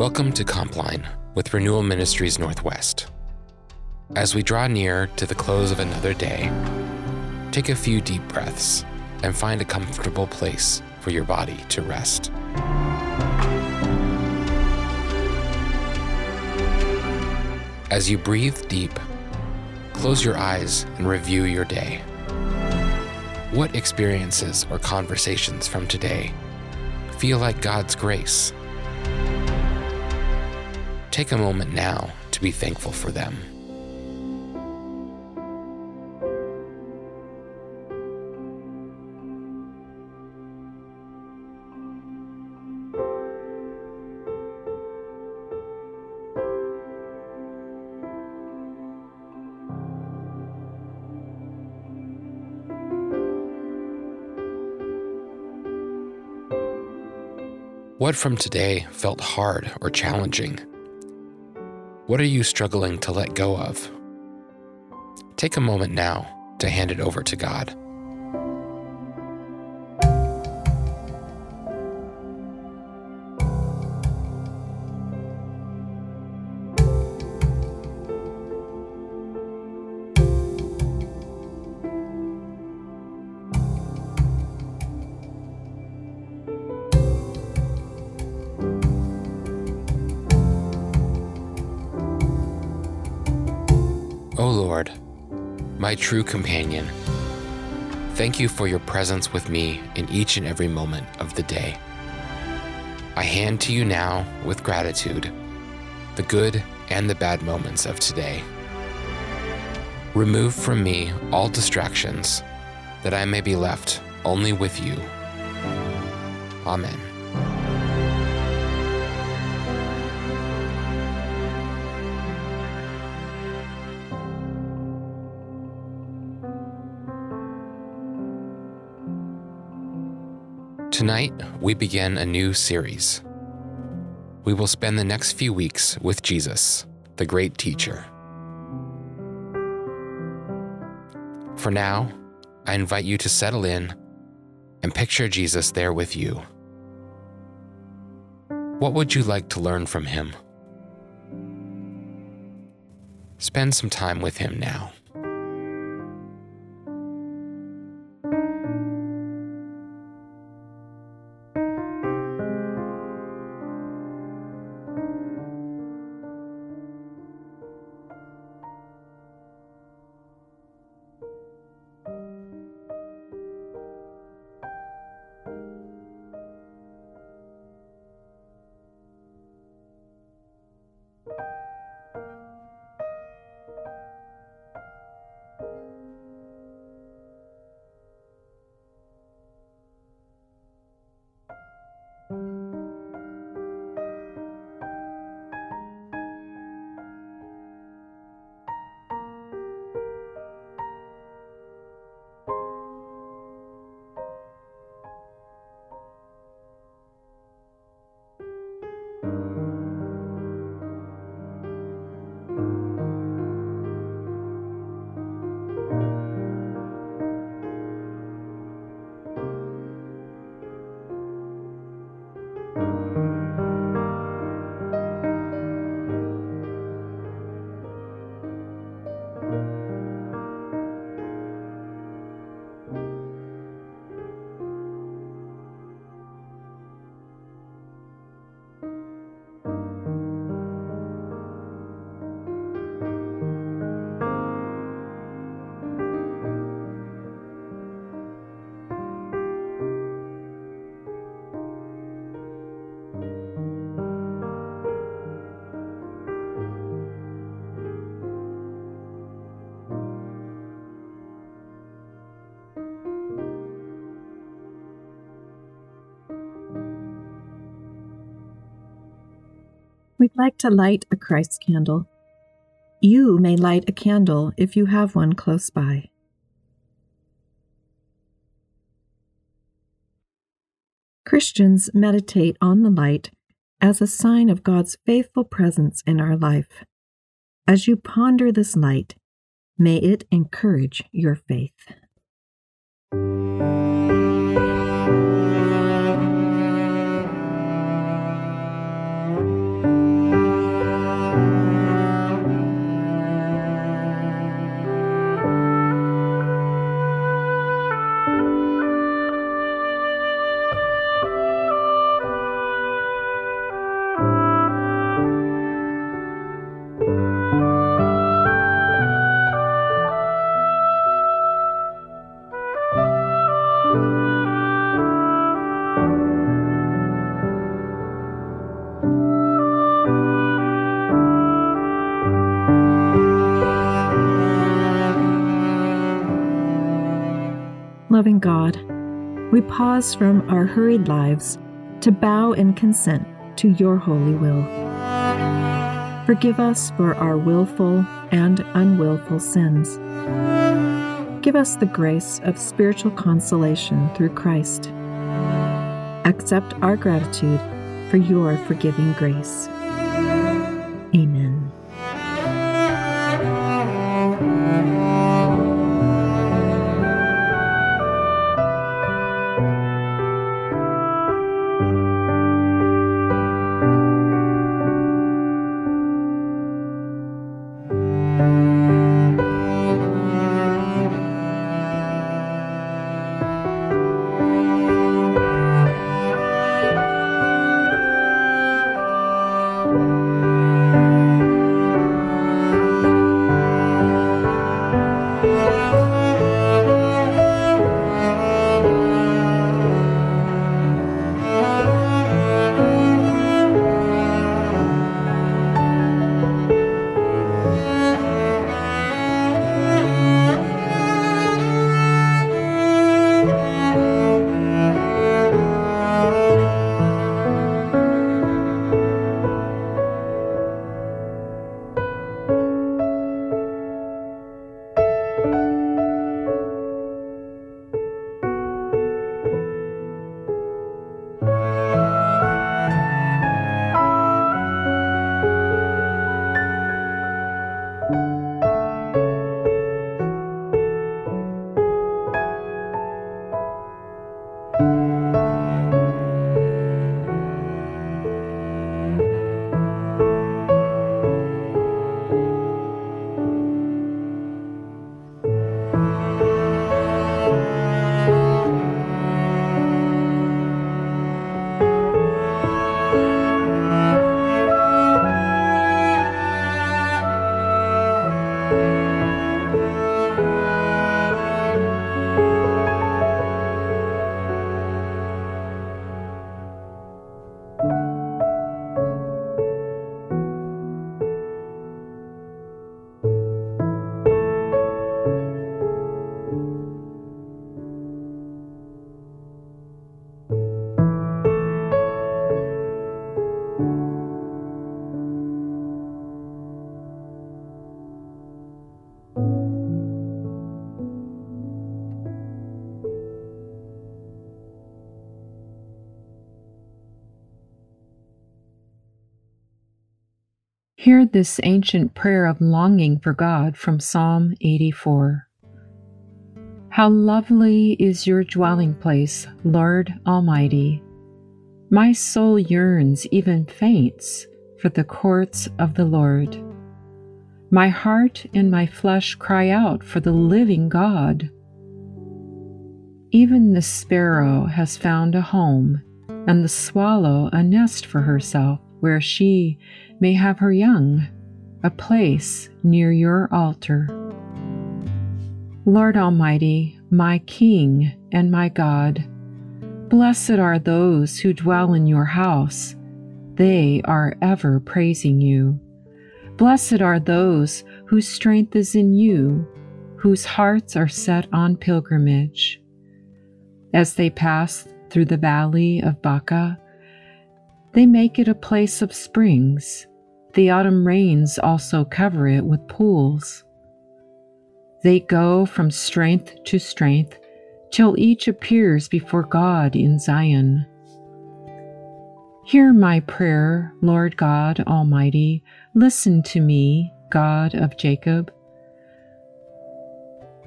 Welcome to Compline with Renewal Ministries Northwest. As we draw near to the close of another day, take a few deep breaths and find a comfortable place for your body to rest. As you breathe deep, close your eyes and review your day. What experiences or conversations from today feel like God's grace? Take a moment now to be thankful for them. What from today felt hard or challenging? What are you struggling to let go of? Take a moment now to hand it over to God. O Lord, my true companion, thank you for your presence with me in each and every moment of the day. I hand to you now, with gratitude, the good and the bad moments of today. Remove from me all distractions, that I may be left only with you. Amen. Tonight, we begin a new series. We will spend the next few weeks with Jesus, the great teacher. For now, I invite you to settle in and picture Jesus there with you. What would you like to learn from him? Spend some time with him now. We'd like to light a Christ candle. You may light a candle if you have one close by. Christians meditate on the light as a sign of God's faithful presence in our life. As you ponder this light, may it encourage your faith. on God, we pause from our hurried lives to bow and consent to your holy will. Forgive us for our willful and unwillful sins. Give us the grace of spiritual consolation through Christ. Accept our gratitude for your forgiving grace. Amen. Hear this ancient prayer of longing for God from Psalm 84. How lovely is your dwelling place, Lord Almighty! My soul yearns, even faints, for the courts of the Lord. My heart and my flesh cry out for the living God. Even the sparrow has found a home, and the swallow a nest for herself, where she may have her young, a place near your altar. Lord Almighty, my King and my God, blessed are those who dwell in your house. They are ever praising you. Blessed are those whose strength is in you, whose hearts are set on pilgrimage. As they pass through the valley of Baca, they make it a place of springs. The autumn rains also cover it with pools. They go from strength to strength, till each appears before God in Zion. Hear my prayer, Lord God Almighty. Listen to me, God of Jacob.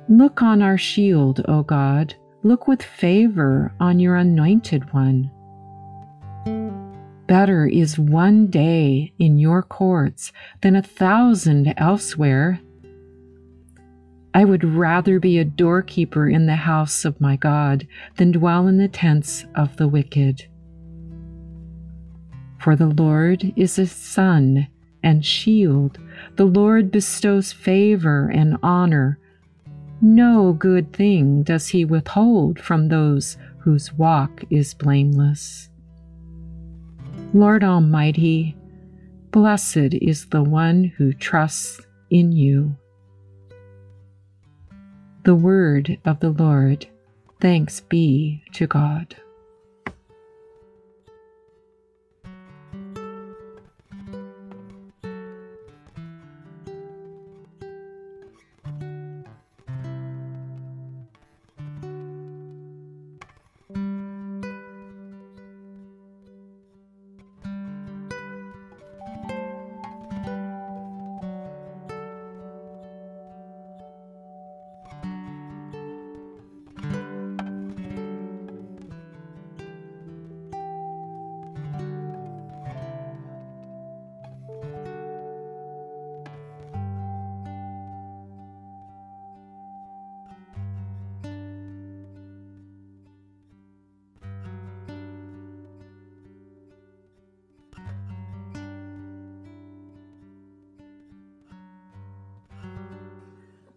Look on our shield, O God. Look with favor on your anointed one. Better is one day in your courts than 1,000 elsewhere. I would rather be a doorkeeper in the house of my God than dwell in the tents of the wicked. For the Lord is a sun and shield. The Lord bestows favor and honor. No good thing does he withhold from those whose walk is blameless. Lord Almighty, blessed is the one who trusts in you. The word of the Lord. Thanks be to God.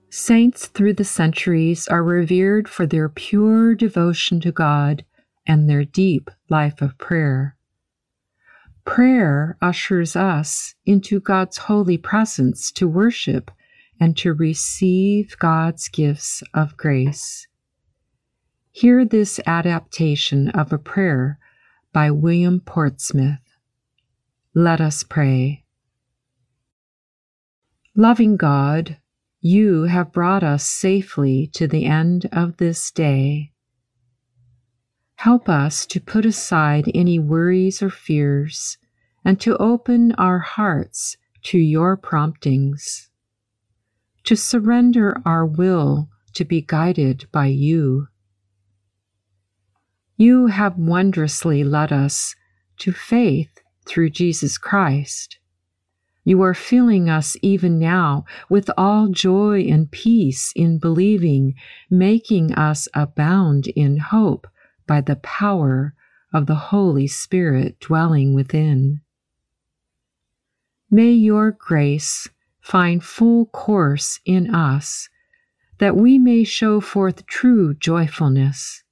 Saints through the centuries are revered for their pure devotion to God and their deep life of prayer. Prayer ushers us into God's holy presence to worship and to receive God's gifts of grace. Hear this adaptation of a prayer by William Portsmouth. Let us pray. Loving God, you have brought us safely to the end of this day. Help us to put aside any worries or fears and to open our hearts to your promptings, to surrender our will to be guided by you. You have wondrously led us to faith through Jesus Christ. You are filling us even now with all joy and peace in believing, making us abound in hope by the power of the Holy Spirit dwelling within. May your grace find full course in us, that we may show forth true joyfulness.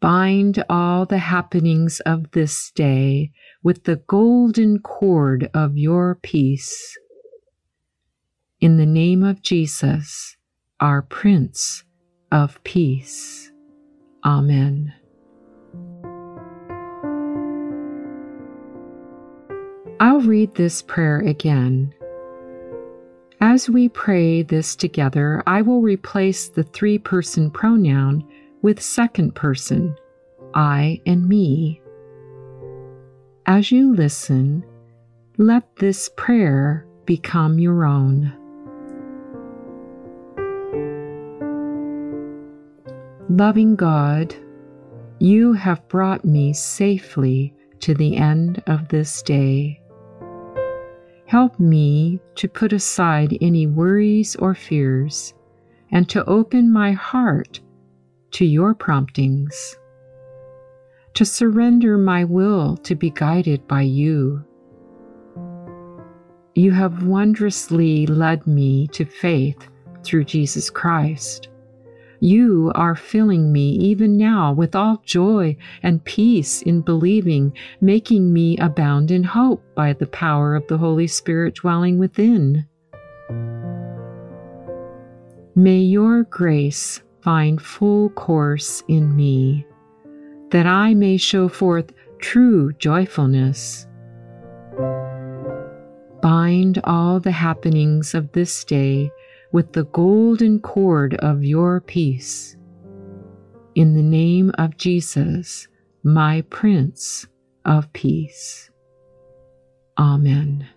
Bind all the happenings of this day with the golden cord of your peace. In the name of Jesus, our Prince of Peace. Amen. I'll read this prayer again. As we pray this together, I will replace the three-person pronoun with second person, I and me. As you listen, let this prayer become your own. Loving God, you have brought me safely to the end of this day. Help me to put aside any worries or fears and to open my heart to your promptings, to surrender my will to be guided by you. You have wondrously led me to faith through Jesus Christ. You are filling me even now with all joy and peace in believing, making me abound in hope by the power of the Holy Spirit dwelling within. May your grace find full course in me, that I may show forth true joyfulness. Bind all the happenings of this day with the golden cord of your peace. In the name of Jesus, my Prince of Peace. Amen.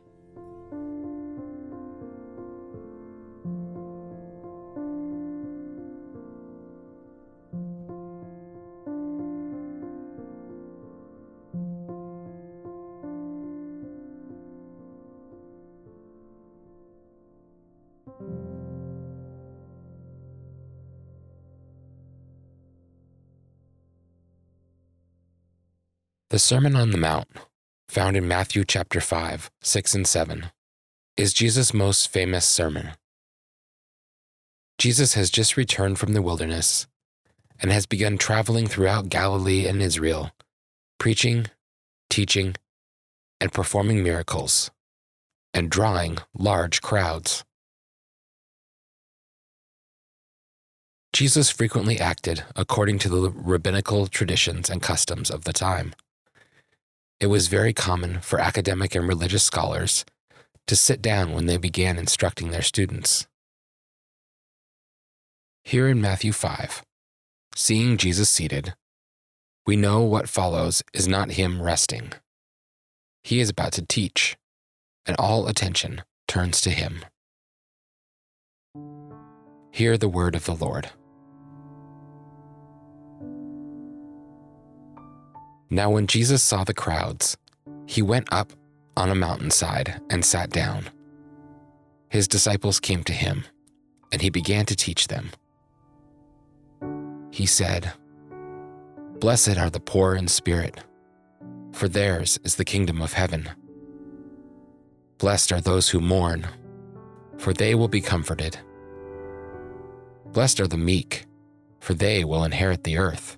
The Sermon on the Mount, found in Matthew chapter 5, 6 and 7, is Jesus' most famous sermon. Jesus has just returned from the wilderness and has begun traveling throughout Galilee and Israel, preaching, teaching, and performing miracles, and drawing large crowds. Jesus frequently acted according to the rabbinical traditions and customs of the time. It was very common for academic and religious scholars to sit down when they began instructing their students. Here in Matthew 5, seeing Jesus seated, we know what follows is not him resting. He is about to teach, and all attention turns to him. Hear the word of the Lord. Now when Jesus saw the crowds, he went up on a mountainside and sat down. His disciples came to him, and he began to teach them. He said, "Blessed are the poor in spirit, for theirs is the kingdom of heaven. Blessed are those who mourn, for they will be comforted. Blessed are the meek, for they will inherit the earth.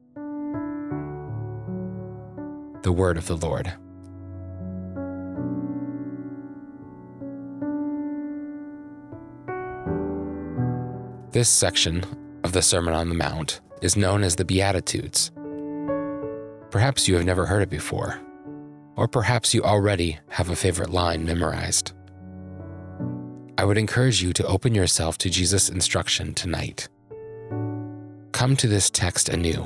The word of the Lord. This section of the Sermon on the Mount is known as the Beatitudes. Perhaps you have never heard it before, or perhaps you already have a favorite line memorized. I would encourage you to open yourself to Jesus' instruction tonight. Come to this text anew.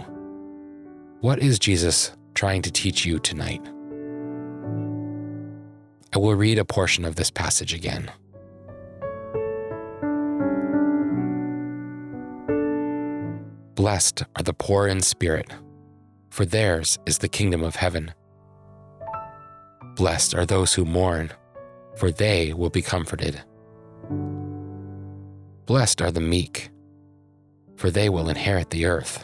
What is Jesus trying to teach you tonight? I will read a portion of this passage again. Blessed are the poor in spirit, for theirs is the kingdom of heaven. Blessed are those who mourn, for they will be comforted. Blessed are the meek, for they will inherit the earth.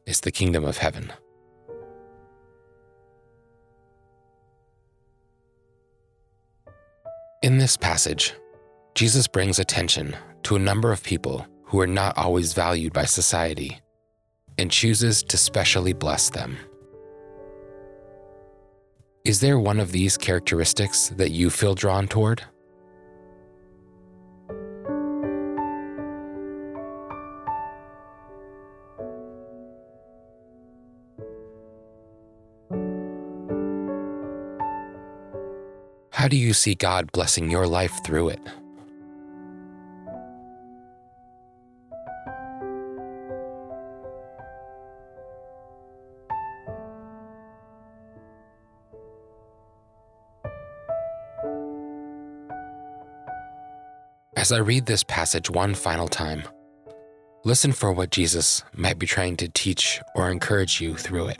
is the kingdom of heaven. In this passage, Jesus brings attention to a number of people who are not always valued by society and chooses to specially bless them. Is there one of these characteristics that you feel drawn toward? How do you see God blessing your life through it? As I read this passage one final time, listen for what Jesus might be trying to teach or encourage you through it.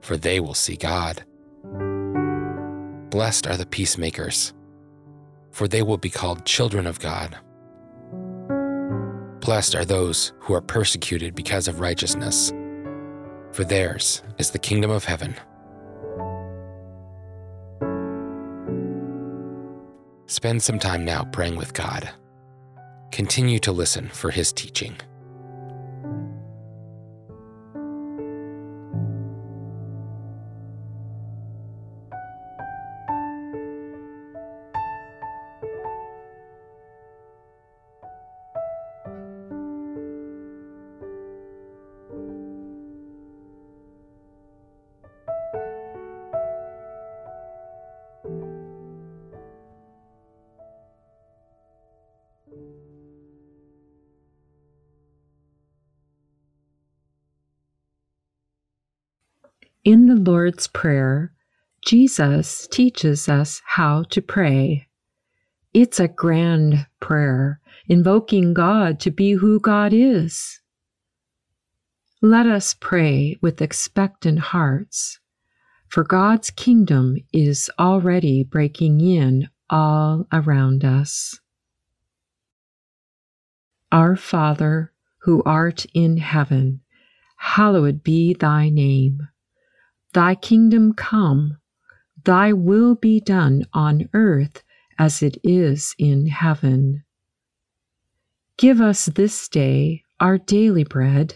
for they will see God. Blessed are the peacemakers, for they will be called children of God. Blessed are those who are persecuted because of righteousness, for theirs is the kingdom of heaven. Spend some time now praying with God. Continue to listen for His teaching. In the Lord's Prayer, Jesus teaches us how to pray. It's a grand prayer, invoking God to be who God is. Let us pray with expectant hearts, for God's kingdom is already breaking in all around us. Our Father, who art in heaven, hallowed be thy name. Thy kingdom come, thy will be done on earth as it is in heaven. Give us this day our daily bread,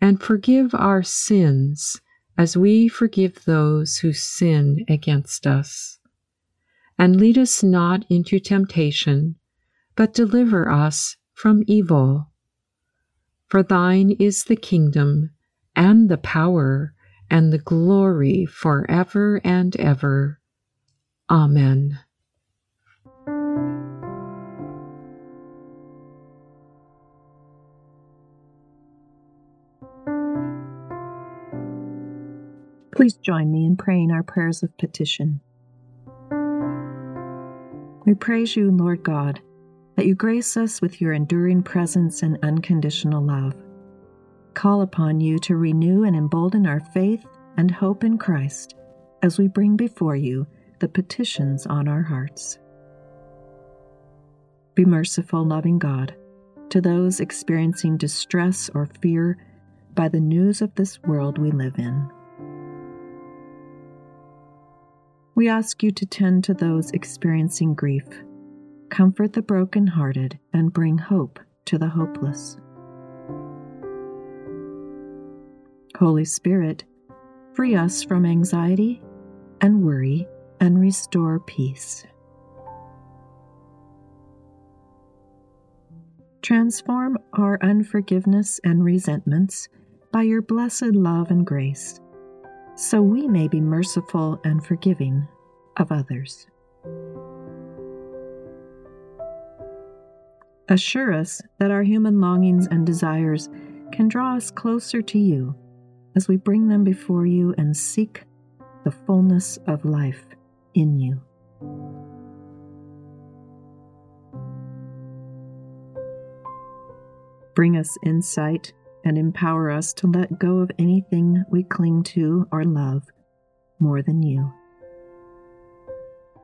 and forgive our sins as we forgive those who sin against us. And lead us not into temptation, but deliver us from evil. For thine is the kingdom and the power and the glory forever and ever. Amen. Please join me in praying our prayers of petition. We praise you, Lord God, that you grace us with your enduring presence and unconditional love. Call upon you to renew and embolden our faith and hope in Christ as we bring before you the petitions on our hearts. Be merciful, loving God, to those experiencing distress or fear by the news of this world we live in. We ask you to tend to those experiencing grief, comfort the brokenhearted, and bring hope to the hopeless. Holy Spirit, free us from anxiety and worry and restore peace. Transform our unforgiveness and resentments by your blessed love and grace, so we may be merciful and forgiving of others. Assure us that our human longings and desires can draw us closer to you, as we bring them before you and seek the fullness of life in you. Bring us insight and empower us to let go of anything we cling to or love more than you.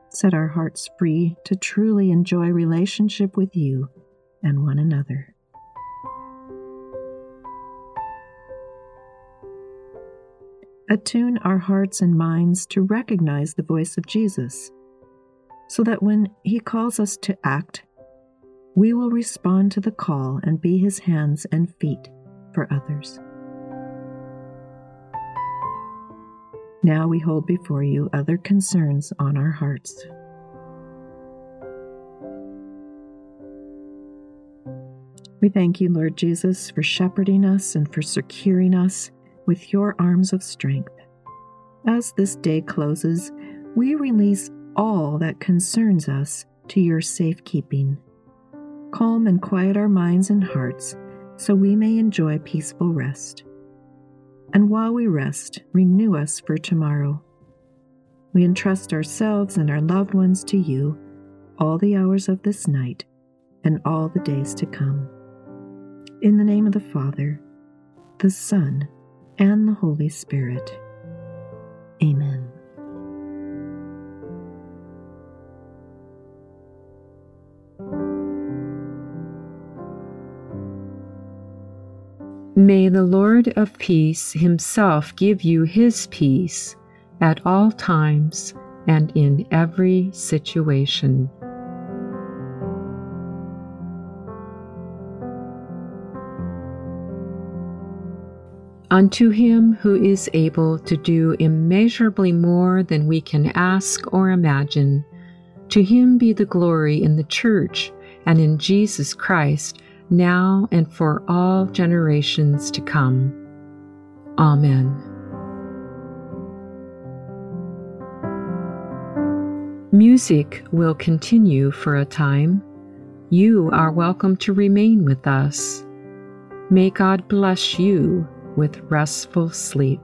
Set our hearts free to truly enjoy relationship with you and one another. Attune our hearts and minds to recognize the voice of Jesus, so that when he calls us to act, we will respond to the call and be his hands and feet for others. Now we hold before you other concerns on our hearts. We thank you, Lord Jesus, for shepherding us and for securing us with your arms of strength. As this day closes, we release all that concerns us to your safekeeping. Calm and quiet our minds and hearts so we may enjoy peaceful rest. And while we rest, renew us for tomorrow. We entrust ourselves and our loved ones to you all the hours of this night and all the days to come. In the name of the Father, the Son, and the Holy Spirit. Amen. May the Lord of peace himself give you his peace at all times and in every situation. Unto him who is able to do immeasurably more than we can ask or imagine, to him be the glory in the church and in Jesus Christ, now and for all generations to come. Amen. Music will continue for a time. You are welcome to remain with us. May God bless you with restful sleep.